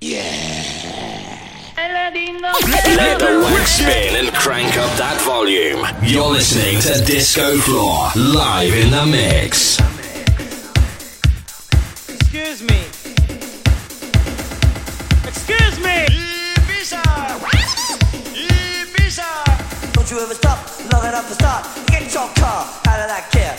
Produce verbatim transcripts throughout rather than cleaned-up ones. Yeah. Let the wax spin and crank up that volume. You're listening to Disco Floor live in the mix. Excuse me. Excuse me. Ibiza. Don't you ever stop. Love it up the start. Get your car out of that care.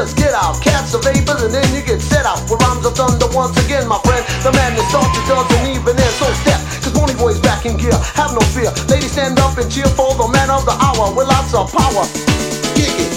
just get out, catch the vapors and then you get set out with rhymes of thunder once again, my friend. The man that starts it doesn't even end, so step, cause Boney Boy's back in gear, have no fear. Ladies stand up and cheer for the man of the hour with lots of power. Kick it.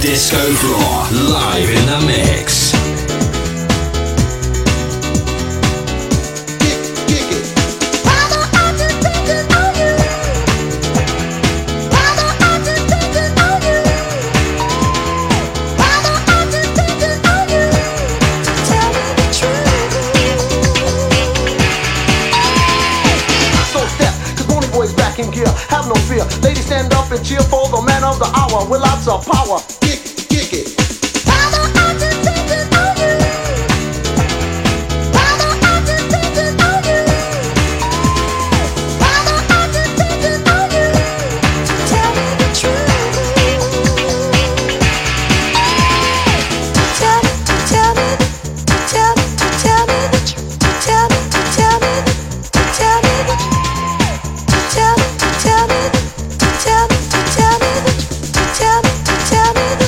Disco Floor, live in the mix. Have no fear. Ladies stand up and cheer for the man of the hour with lots of power. Kick, kick it. Tell me, tell me.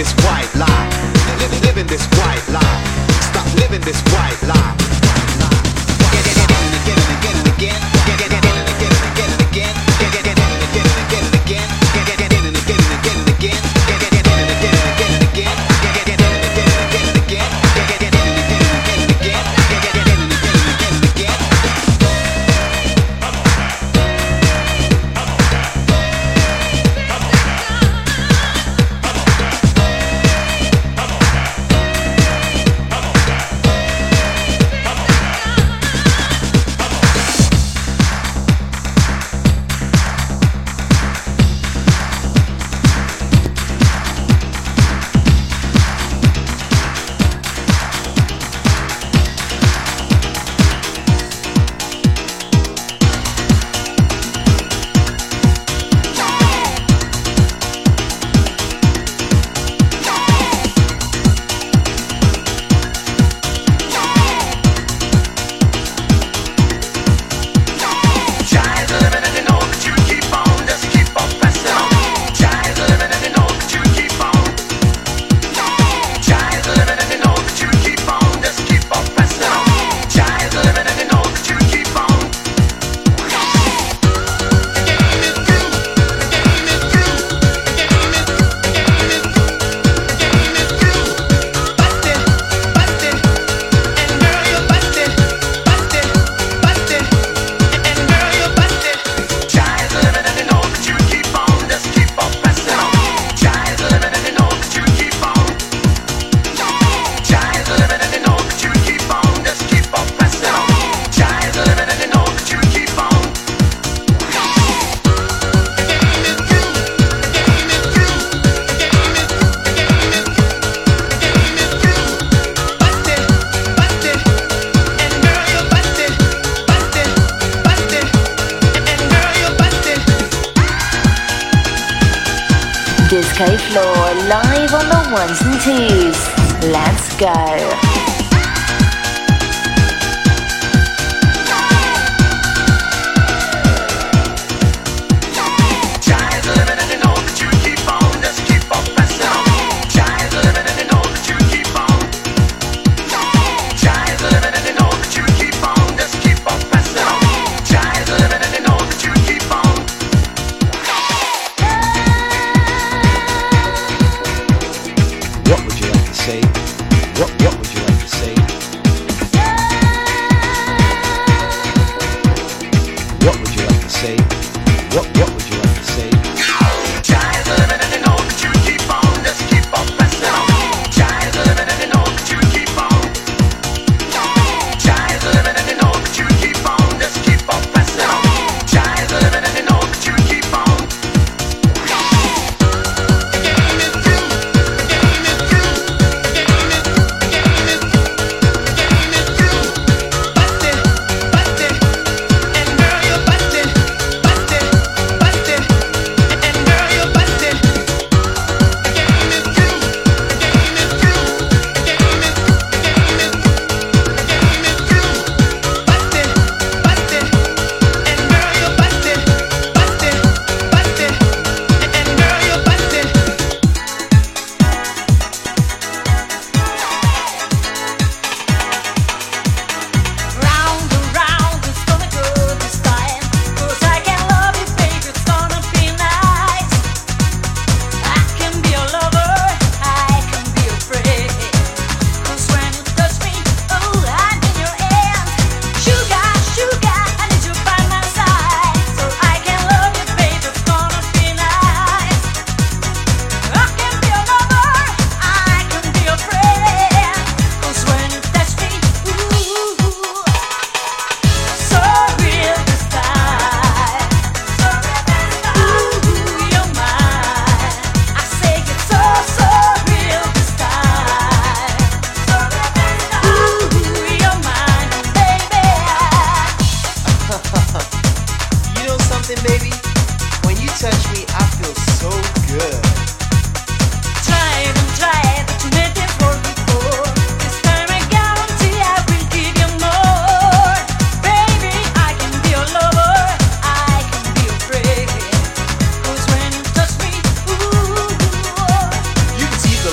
this white lie. Living, living this white lie. Stop living this white lie. Get it again and again and again and again. Get it again and again and again and again. Get it again and again and again and again. Get it again and again and again and again. Get it again and again and again and again. Get it again and again and again and again. Get it again and again and again and again. Get it again and again and again and again. Disco floor live on the ones and twos. Let's go. What would you like to say? What, what would you like to say?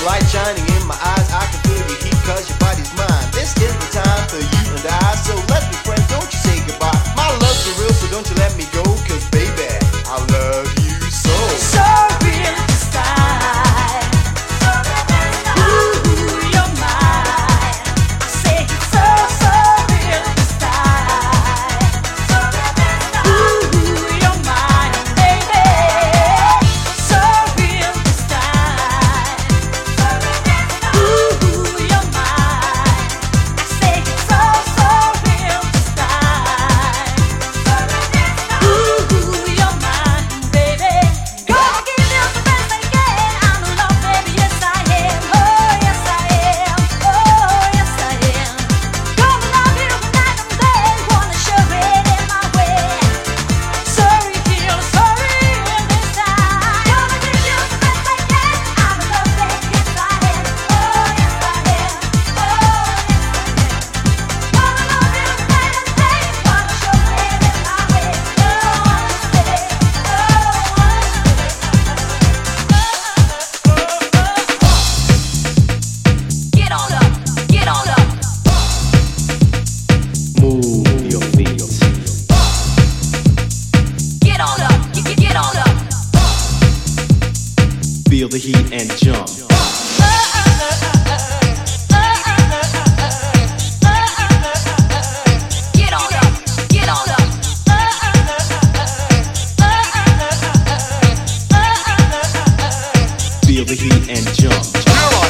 light shining in my eyes. I can feel your heat cause your body's mine. This is the time for you and I, so let's be friends, don't you say goodbye. My love's for real, so don't you let me go, cause baby, I love you so. So real to style, so real to style. Ooh, you're mine. I say it's so, so real to style, so real to style. Ooh, you're mine, baby. So real to style, so real to style. Ooh, you're mine. I say it's so, so real to style, so real to style. Ooh, you're mine, baby. Gonna give you the best I can. I'm in love, baby. Yes, I am. Oh, yes, I am. Oh, yes, I am. Gonna love you the night and day. Wanna show it in my way. Sorry, dear, sorry, this time. Gonna give you the best I can. I'm in love, baby. Yes, I am. Oh, yes, I am. Oh, yes, I am. Gonna love you the night and day. Wanna show it in my way. Oh, wanna stay. Oh, wanna stay. Get on up, get on up. Move your feet. Get on up, get, get, get on up. Feel the heat and jump. Get on up, get on up. Feel the heat and jump. Now I am not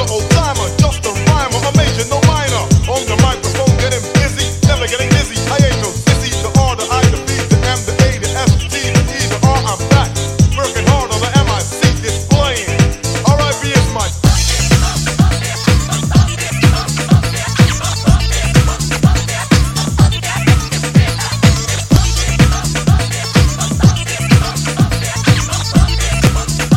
an old timer, just a rhymer, a major, no minor. On the microphone, getting busy, never getting dizzy. I ain't no sissy. The R, the I, the B, the M, the A, the S, the T, the E, the R. I'm back, working hard on the M I C, displaying. R I B is my. Get on up, get on up. Feel the heat and jump.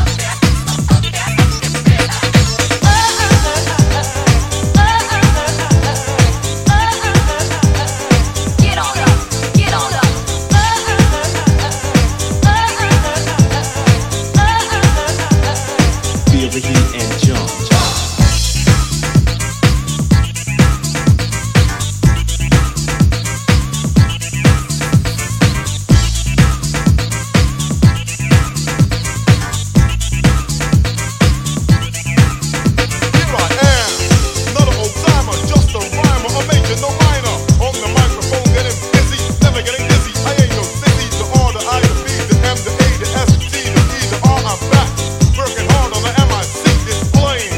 Here I am, not an old timer, just a rhymer, a major, no minor. On the microphone, getting busy, never getting dizzy. I ain't no sissy. The R, the I, the B, the M, the A, the S, the T, the E, the R. I'm back, working hard on the M I C, displaying.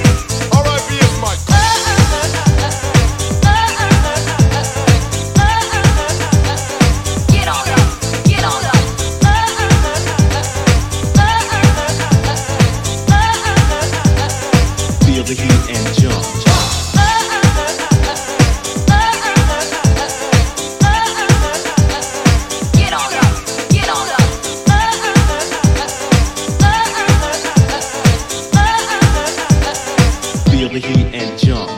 R I B is my. Get on up, get on up. Feel the heat and jump. Get on up, get on up. Feel the heat and jump.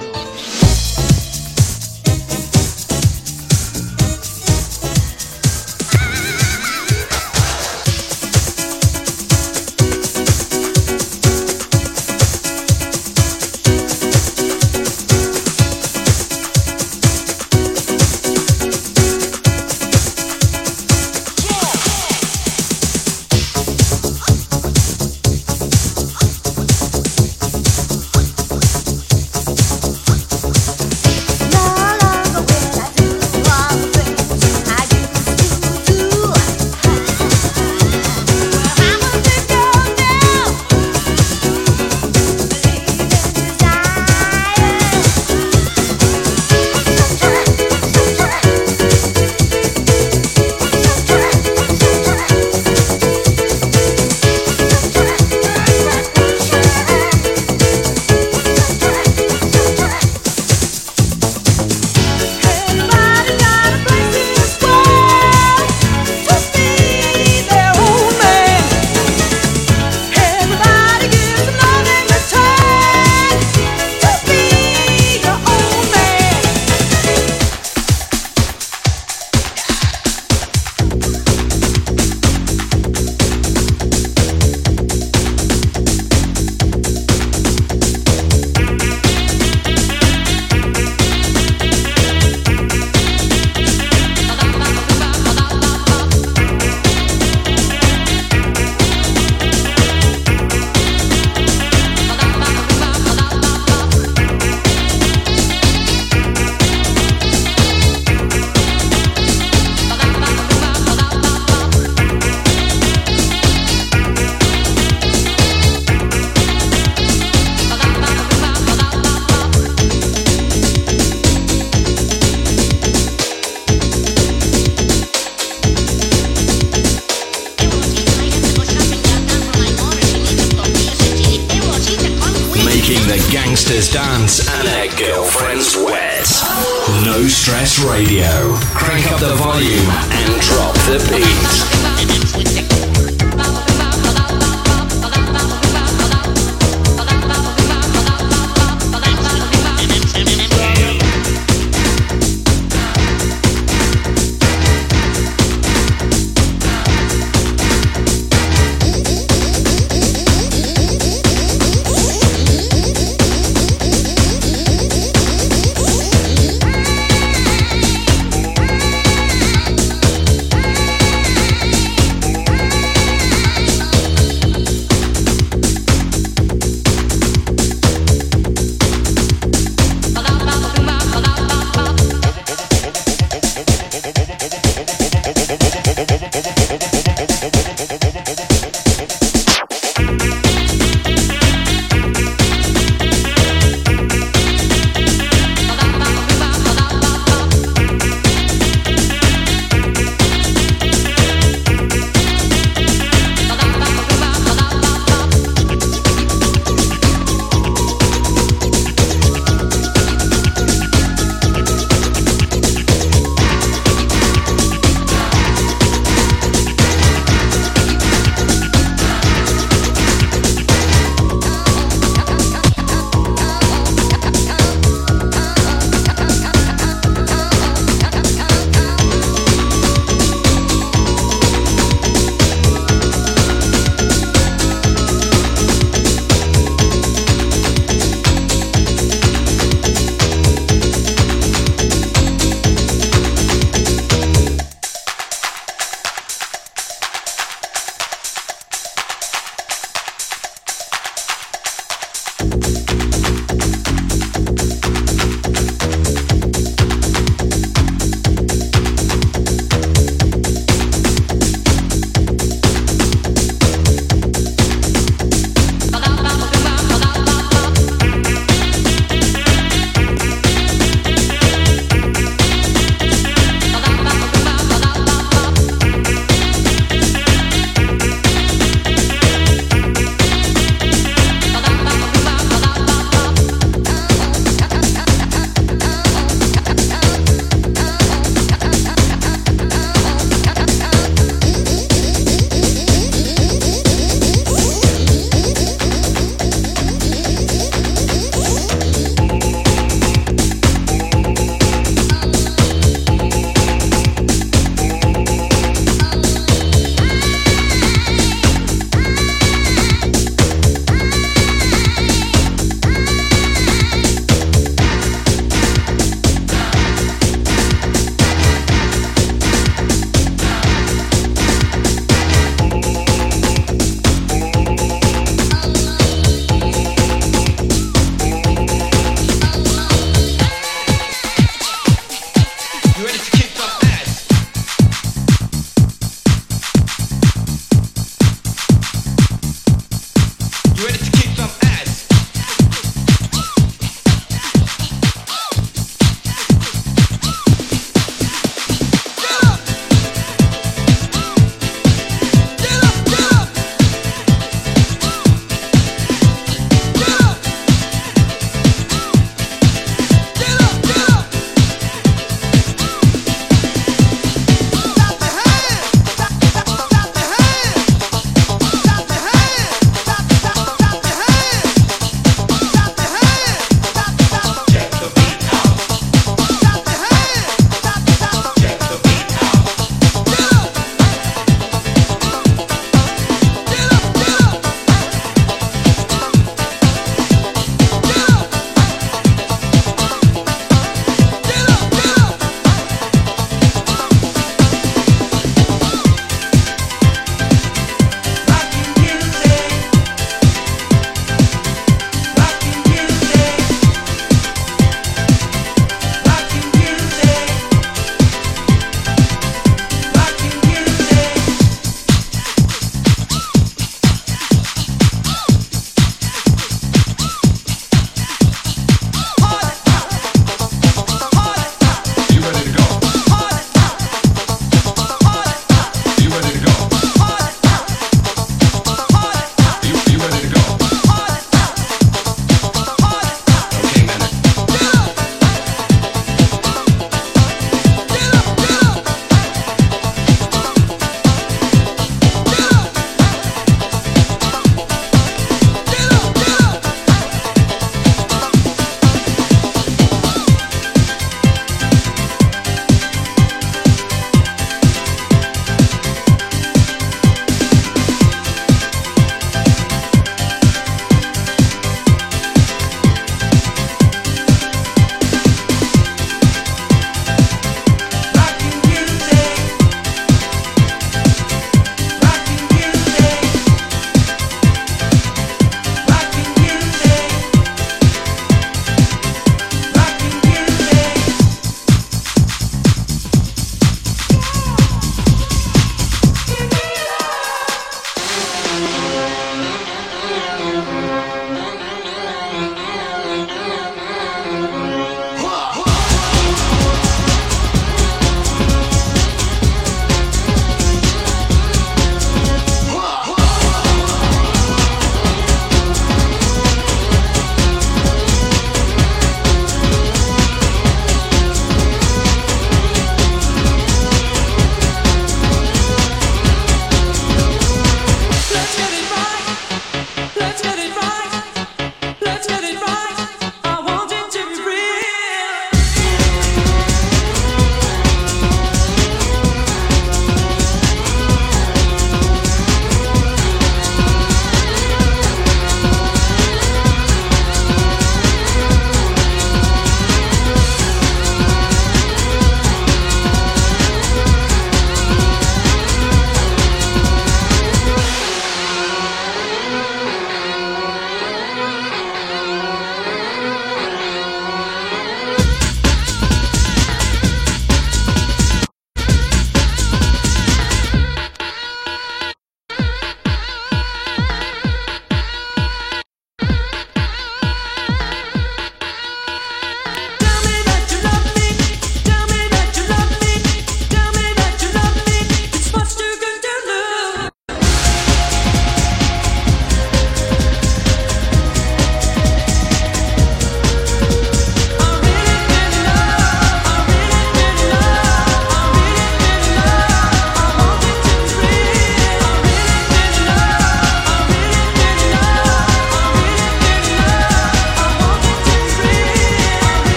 the gangsters dance and their girlfriends wet. No Stress Radio. Crank up the volume and drop the beat.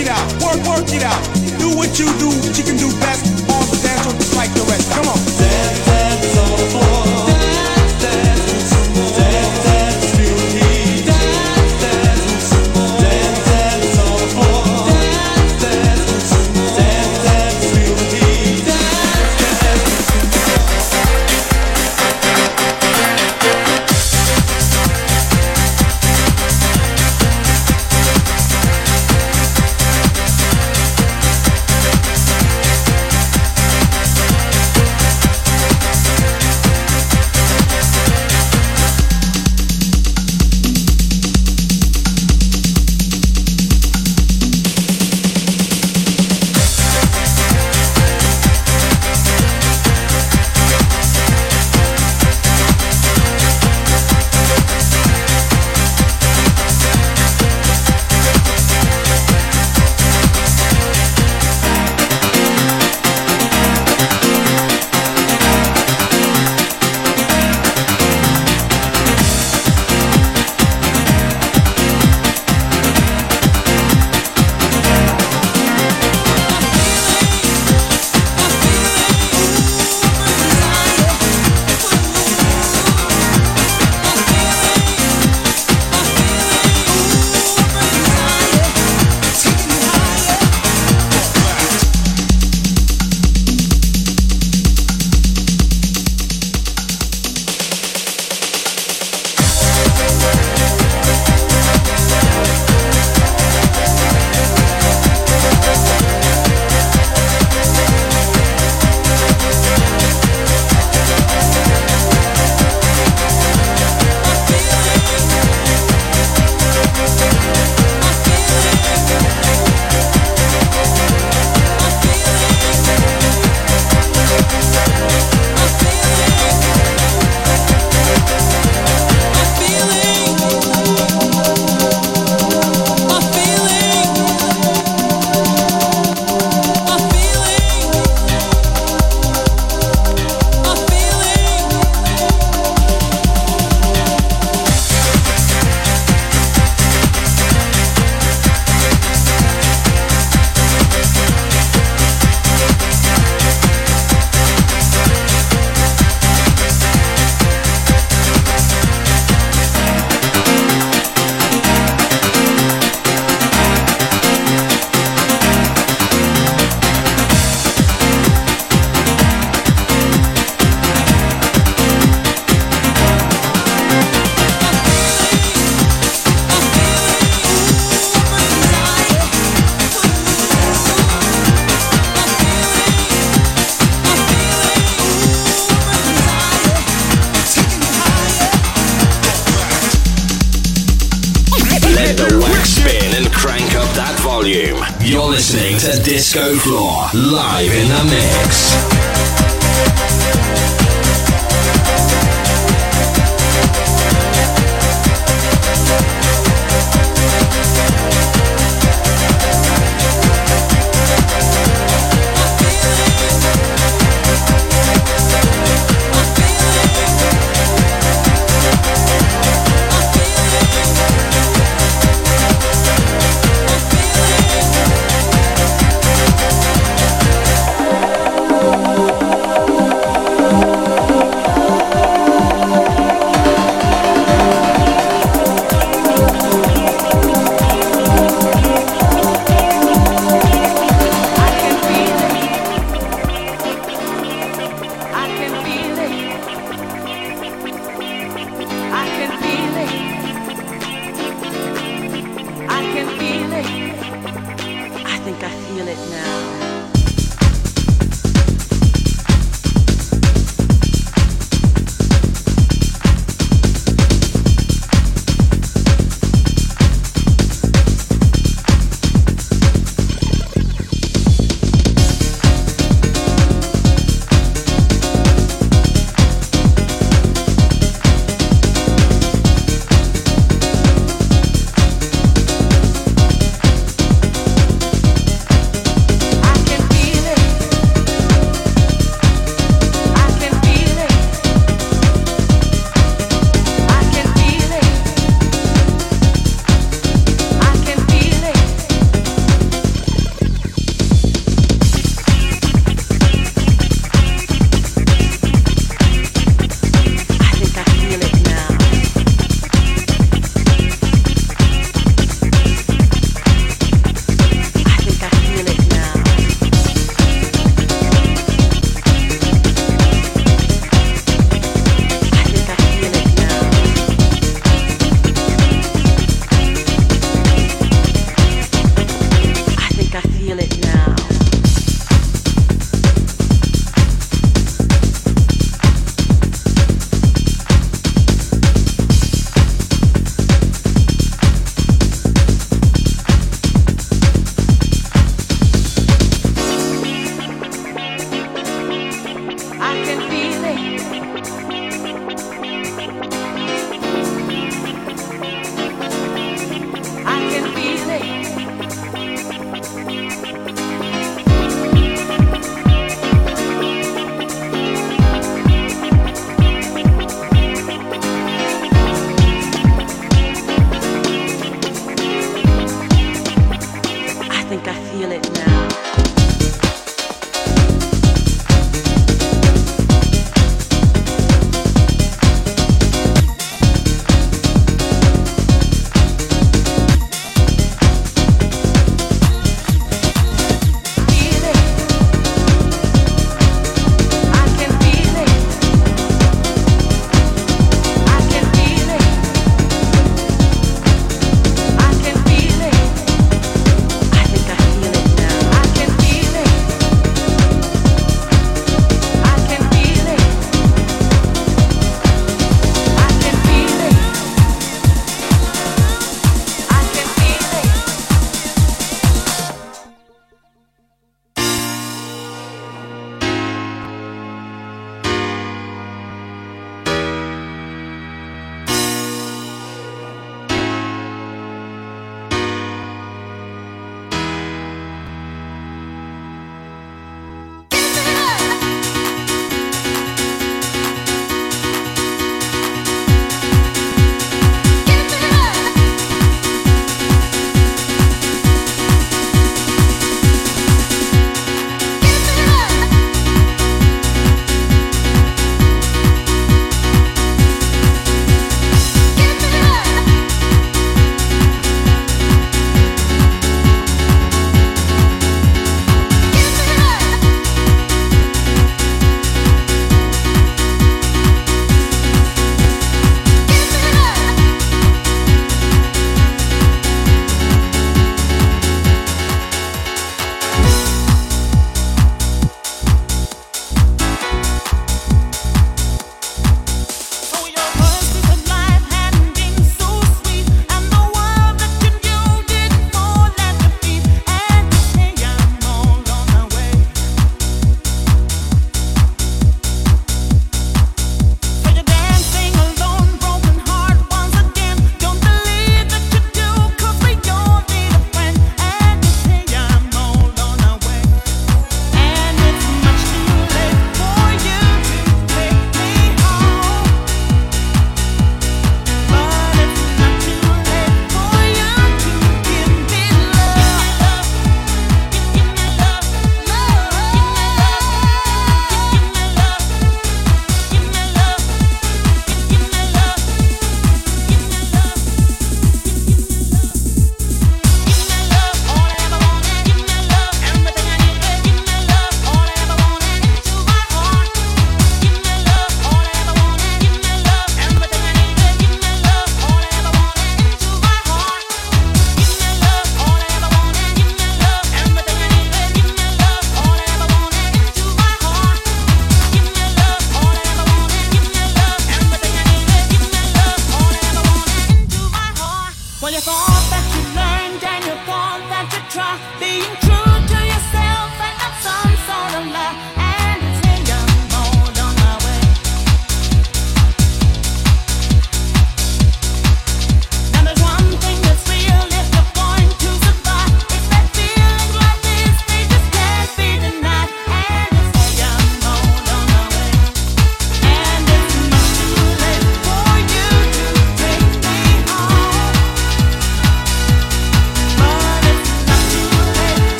it out, work, work it out. Do what you do, what you can do best. Also dance on just like the rest. Come on. Dance, dance on the floor. Dance, dance on the floor. Dance, dance to the heat. Dance, dance on the floor. Dance, dance on the floor. Dance, dance on the floor. Dance, dance to the heat. Dance, dance. Disco Floor, live in the mix. feel it now. Thank you.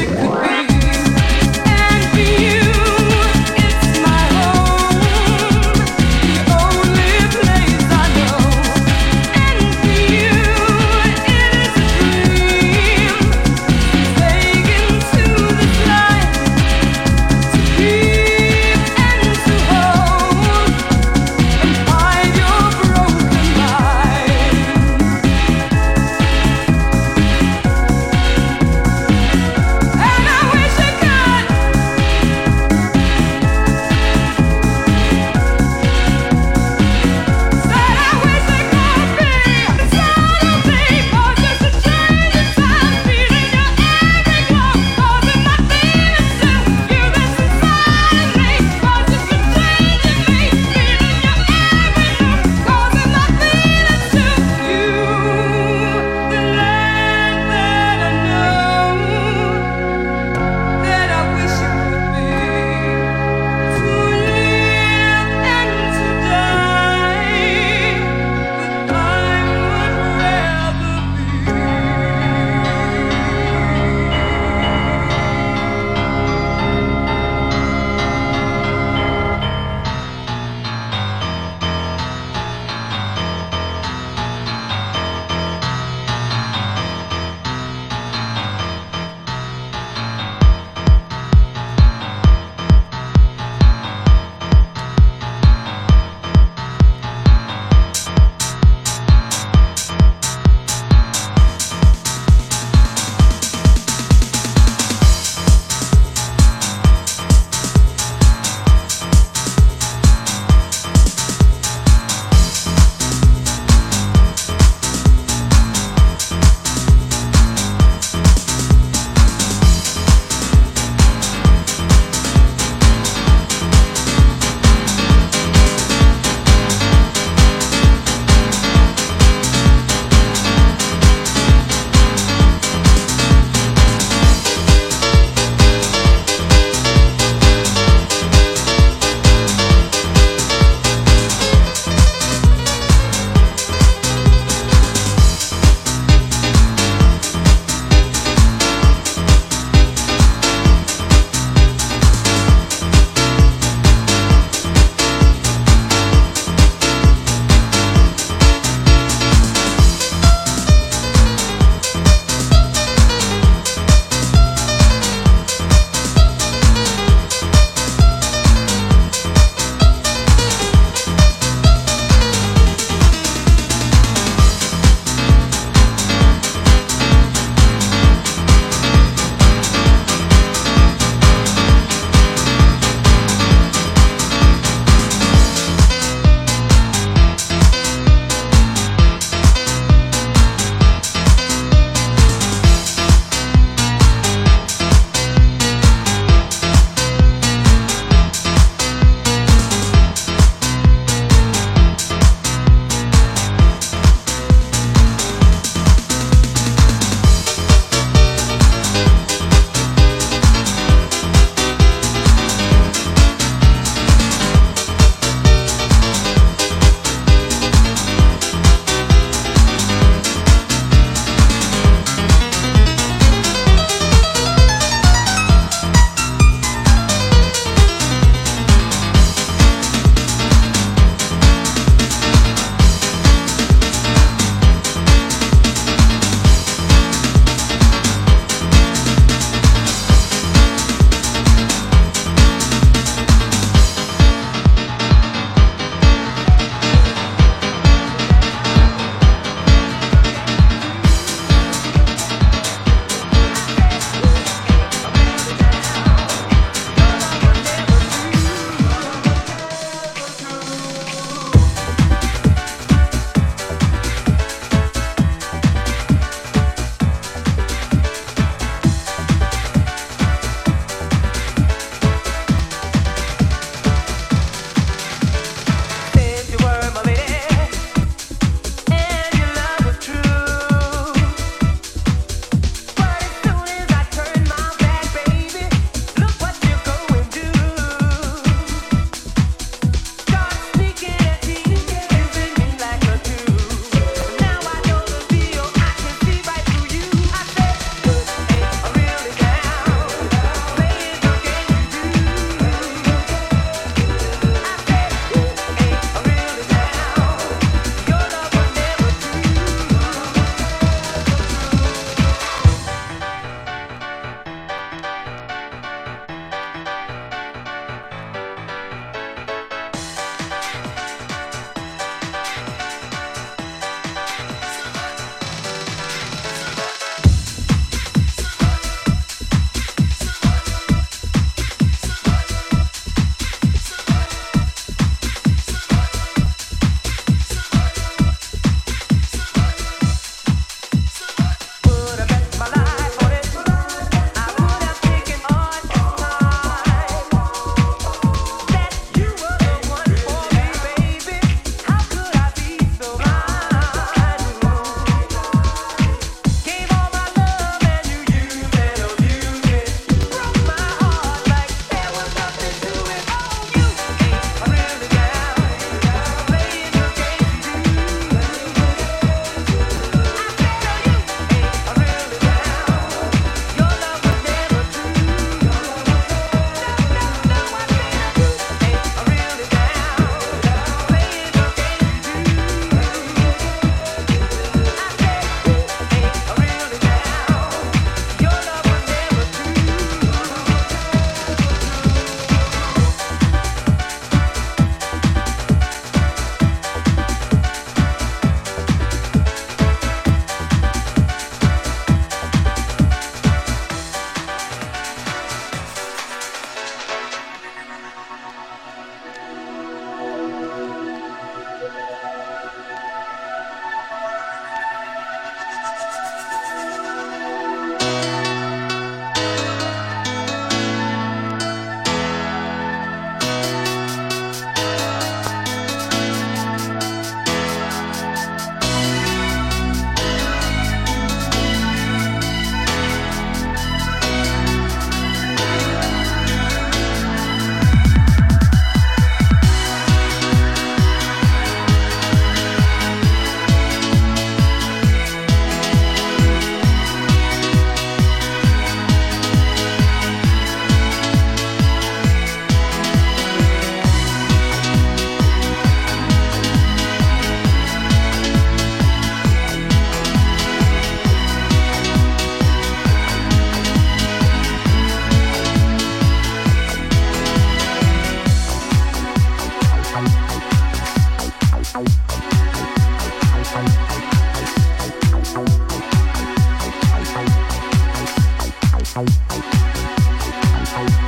And I Bye.